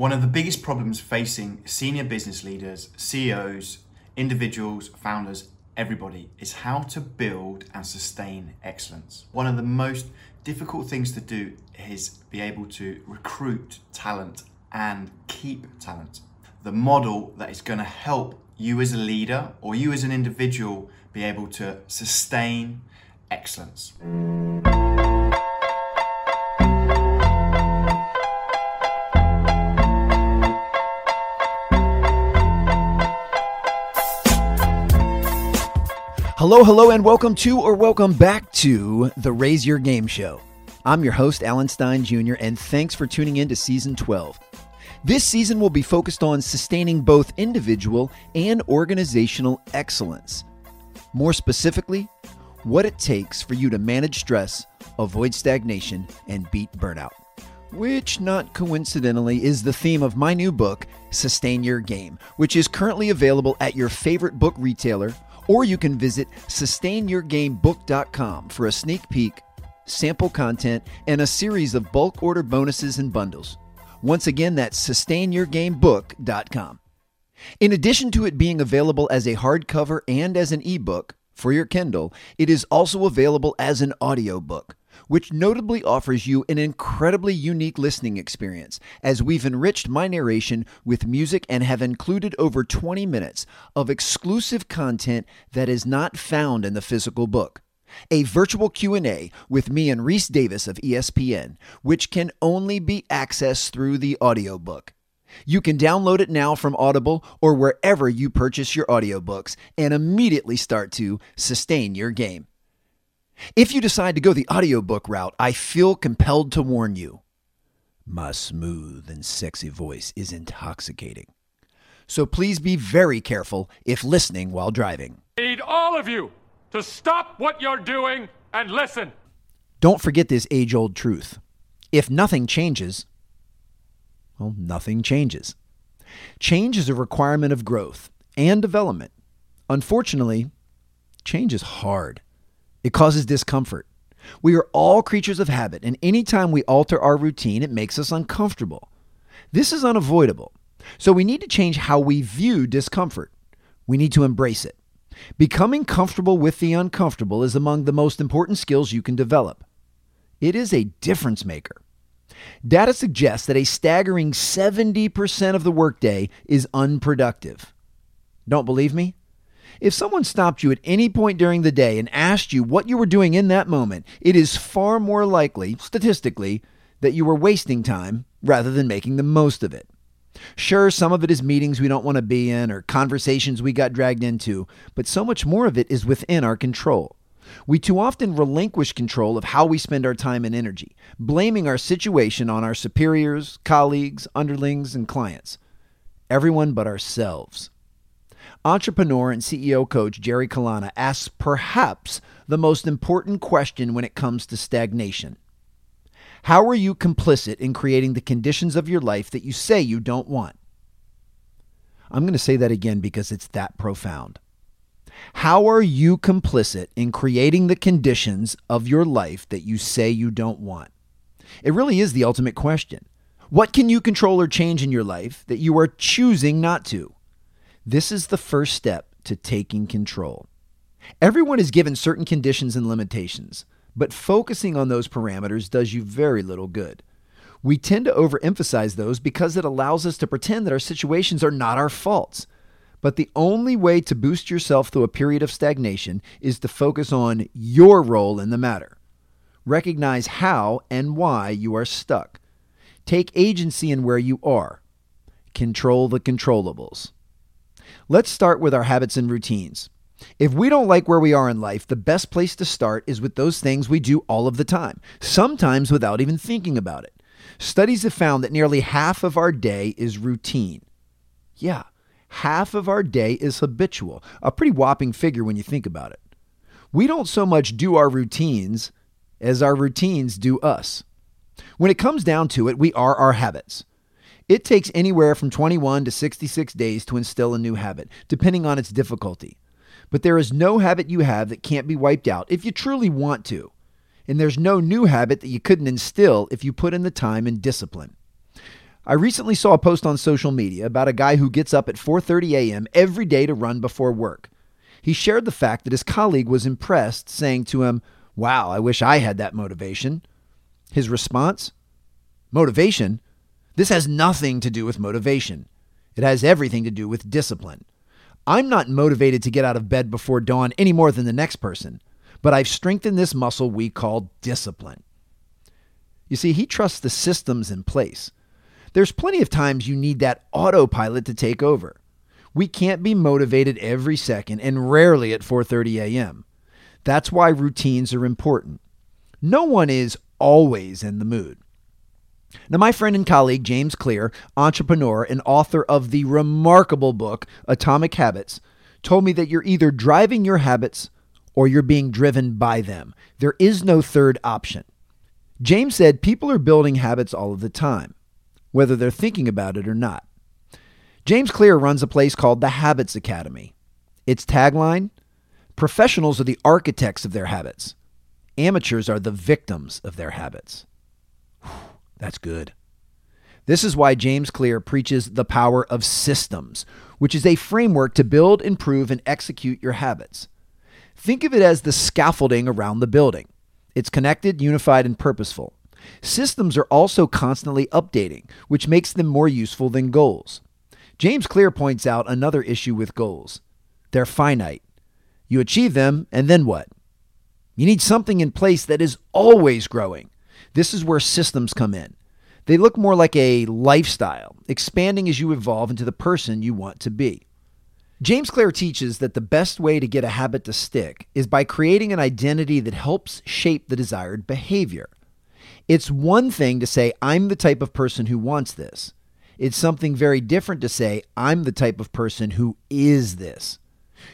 One of the biggest problems facing senior business leaders, CEOs, individuals, founders, everybody, is how to build and sustain excellence. One of the most difficult things to do is be able to recruit talent and keep talent. The model that is going to help you as a leader or you as an individual be able to sustain excellence. Hello, hello, and welcome to or welcome back to the Raise Your Game Show. I'm your host, Alan Stein Jr., and thanks for tuning in to Season 12. This season will be focused on sustaining both individual and organizational excellence. More specifically, what it takes for you to manage stress, avoid stagnation, and beat burnout, which not coincidentally is the theme of my new book, Sustain Your Game, which is currently available at your favorite book retailer, or you can visit sustainyourgamebook.com for a sneak peek, sample content, and a series of bulk order bonuses and bundles. Once again, that's sustainyourgamebook.com. In addition to it being available as a hardcover and as an ebook for your Kindle, it is also available as an audiobook, which notably offers you an incredibly unique listening experience, as we've enriched my narration with music and have included over 20 minutes of exclusive content that is not found in the physical book. A virtual Q&A with me and Reese Davis of ESPN, which can only be accessed through the audiobook. You can download it now from Audible or wherever you purchase your audiobooks and immediately start to sustain your game. If you decide to go the audiobook route, I feel compelled to warn you. My smooth and sexy voice is intoxicating. So please be very careful if listening while driving. I need all of you to stop what you're doing and listen. Don't forget this age-old truth. If nothing changes, well, nothing changes. Change is a requirement of growth and development. Unfortunately, change is hard. It causes discomfort. We are all creatures of habit, and any time we alter our routine, it makes us uncomfortable. This is unavoidable. So we need to change how we view discomfort. We need to embrace it. Becoming comfortable with the uncomfortable is among the most important skills you can develop. It is a difference maker. Data suggests that a staggering 70% of the workday is unproductive. Don't believe me? If someone stopped you at any point during the day and asked you what you were doing in that moment, it is far more likely, statistically, that you were wasting time rather than making the most of it. Sure, some of it is meetings we don't want to be in or conversations we got dragged into, but so much more of it is within our control. We too often relinquish control of how we spend our time and energy, blaming our situation on our superiors, colleagues, underlings, and clients. Everyone but ourselves. Entrepreneur and CEO coach Jerry Colonna asks perhaps the most important question when it comes to stagnation. How are you complicit in creating the conditions of your life that you say you don't want? I'm going to say that again because it's that profound. How are you complicit in creating the conditions of your life that you say you don't want? It really is the ultimate question. What can you control or change in your life that you are choosing not to? This is the first step to taking control. Everyone is given certain conditions and limitations, but focusing on those parameters does you very little good. We tend to overemphasize those because it allows us to pretend that our situations are not our faults. But the only way to boost yourself through a period of stagnation is to focus on your role in the matter. Recognize how and why you are stuck. Take agency in where you are. Control the controllables. Let's start with our habits and routines. If we don't like where we are in life, the best place to start is with those things we do all of the time, sometimes without even thinking about it. Studies have found that nearly half of our day is routine. Yeah, half of our day is habitual, a pretty whopping figure when you think about it. We don't so much do our routines as our routines do us. When it comes down to it, we are our habits. It takes anywhere from 21 to 66 days to instill a new habit, depending on its difficulty. But there is no habit you have that can't be wiped out if you truly want to. And there's no new habit that you couldn't instill if you put in the time and discipline. I recently saw a post on social media about a guy who gets up at 4:30 a.m. every day to run before work. He shared the fact that his colleague was impressed, saying to him, "Wow, I wish I had that motivation." His response? Motivation? This has nothing to do with motivation. It has everything to do with discipline. I'm not motivated to get out of bed before dawn any more than the next person, but I've strengthened this muscle we call discipline. You see, he trusts the systems in place. There's plenty of times you need that autopilot to take over. We can't be motivated every second, and rarely at 4:30 a.m. That's why routines are important. No one is always in the mood. Now, my friend and colleague, James Clear, entrepreneur and author of the remarkable book, Atomic Habits, told me that you're either driving your habits or you're being driven by them. There is no third option. James said people are building habits all of the time, whether they're thinking about it or not. James Clear runs a place called the Habits Academy. Its tagline, professionals are the architects of their habits. Amateurs are the victims of their habits. Whew, that's good. This is why James Clear preaches the power of systems, which is a framework to build, improve, and execute your habits. Think of it as the scaffolding around the building. It's connected, unified, and purposeful. Systems are also constantly updating, which makes them more useful than goals. James Clear points out another issue with goals. They're finite. You achieve them, and then what? You need something in place that is always growing. This is where systems come in. They look more like a lifestyle, expanding as you evolve into the person you want to be. James Clear teaches that the best way to get a habit to stick is by creating an identity that helps shape the desired behavior. It's one thing to say, I'm the type of person who wants this. It's something very different to say, I'm the type of person who is this.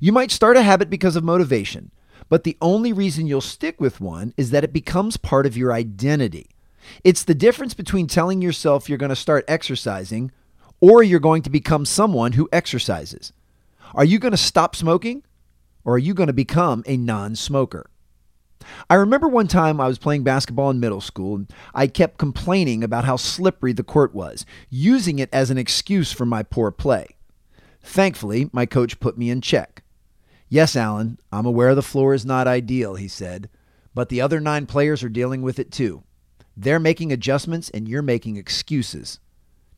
You might start a habit because of motivation, but the only reason you'll stick with one is that it becomes part of your identity. It's the difference between telling yourself you're going to start exercising or you're going to become someone who exercises. Are you going to stop smoking or are you going to become a non-smoker? I remember one time I was playing basketball in middle school and I kept complaining about how slippery the court was, using it as an excuse for my poor play. Thankfully, my coach put me in check. Yes, Alan, I'm aware the floor is not ideal, he said, but the other 9 players are dealing with it too. They're making adjustments and you're making excuses.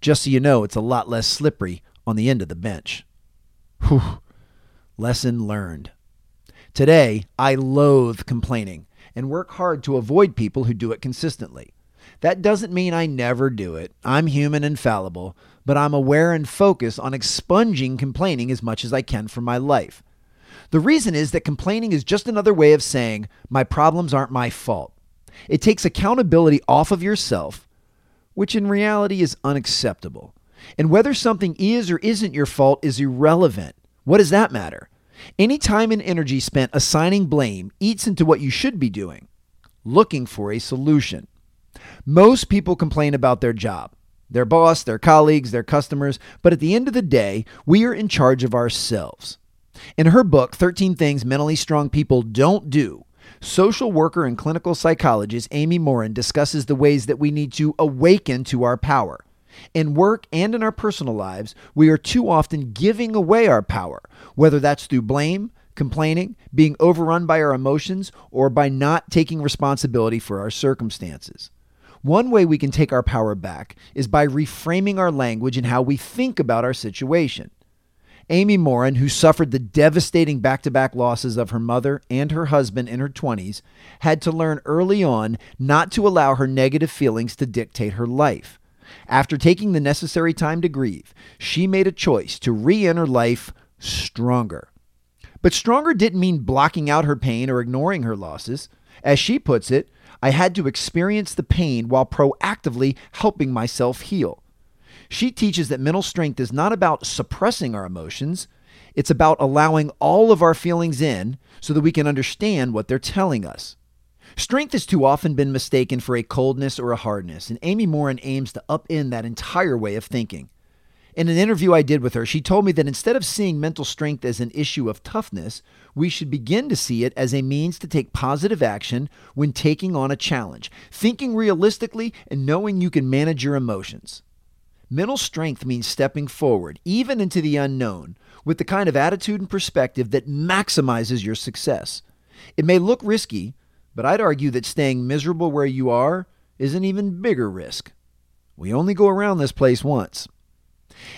Just so you know, it's a lot less slippery on the end of the bench. Whew. Lesson learned. Today, I loathe complaining and work hard to avoid people who do it consistently. That doesn't mean I never do it. I'm human and fallible, but I'm aware and focused on expunging complaining as much as I can from my life. The reason is that complaining is just another way of saying, my problems aren't my fault. It takes accountability off of yourself, which in reality is unacceptable. And whether something is or isn't your fault is irrelevant. What does that matter? Any time and energy spent assigning blame eats into what you should be doing, looking for a solution. Most people complain about their job, their boss, their colleagues, their customers, but at the end of the day, we are in charge of ourselves. In her book, 13 Things Mentally Strong People Don't Do, social worker and clinical psychologist Amy Morin discusses the ways that we need to awaken to our power. In work and in our personal lives, we are too often giving away our power, whether that's through blame, complaining, being overrun by our emotions, or by not taking responsibility for our circumstances. One way we can take our power back is by reframing our language and how we think about our situation. Amy Morin, who suffered the devastating back-to-back losses of her mother and her husband in her 20s, had to learn early on not to allow her negative feelings to dictate her life. After taking the necessary time to grieve, she made a choice to re-enter life stronger. But stronger didn't mean blocking out her pain or ignoring her losses. As she puts it, I had to experience the pain while proactively helping myself heal. She teaches that mental strength is not about suppressing our emotions. It's about allowing all of our feelings in so that we can understand what they're telling us. Strength has too often been mistaken for a coldness or a hardness, and Amy Morin aims to upend that entire way of thinking. In an interview I did with her, she told me that instead of seeing mental strength as an issue of toughness, we should begin to see it as a means to take positive action when taking on a challenge, thinking realistically and knowing you can manage your emotions. Mental strength means stepping forward, even into the unknown, with the kind of attitude and perspective that maximizes your success. It may look risky, but I'd argue that staying miserable where you are is an even bigger risk. We only go around this place once.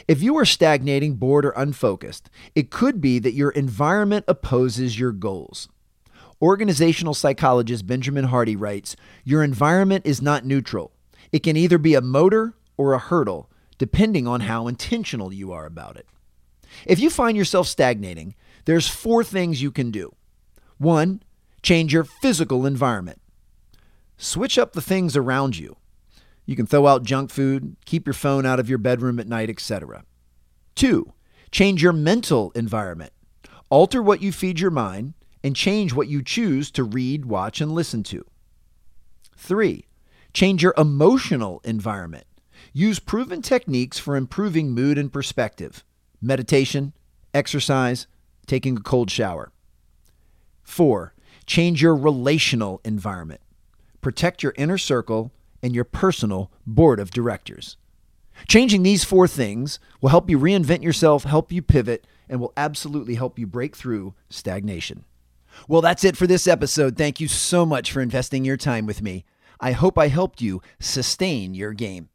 If you are stagnating, bored, or unfocused, it could be that your environment opposes your goals. Organizational psychologist Benjamin Hardy writes, "Your environment is not neutral. It can either be a motor or a hurdle, depending on how intentional you are about it." If you find yourself stagnating, there's 4 things you can do. 1, change your physical environment. Switch up the things around you. You can throw out junk food, keep your phone out of your bedroom at night, etc. 2, change your mental environment. Alter what you feed your mind and change what you choose to read, watch, and listen to. 3, change your emotional environment. Use proven techniques for improving mood and perspective. Meditation, exercise, taking a cold shower. 4, change your relational environment. Protect your inner circle and your personal board of directors. Changing these 4 things will help you reinvent yourself, help you pivot, and will absolutely help you break through stagnation. Well, that's it for this episode. Thank you so much for investing your time with me. I hope I helped you sustain your game.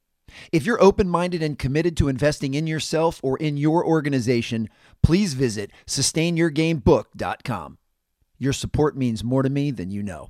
If you're open-minded and committed to investing in yourself or in your organization, please visit sustainyourgamebook.com. Your support means more to me than you know.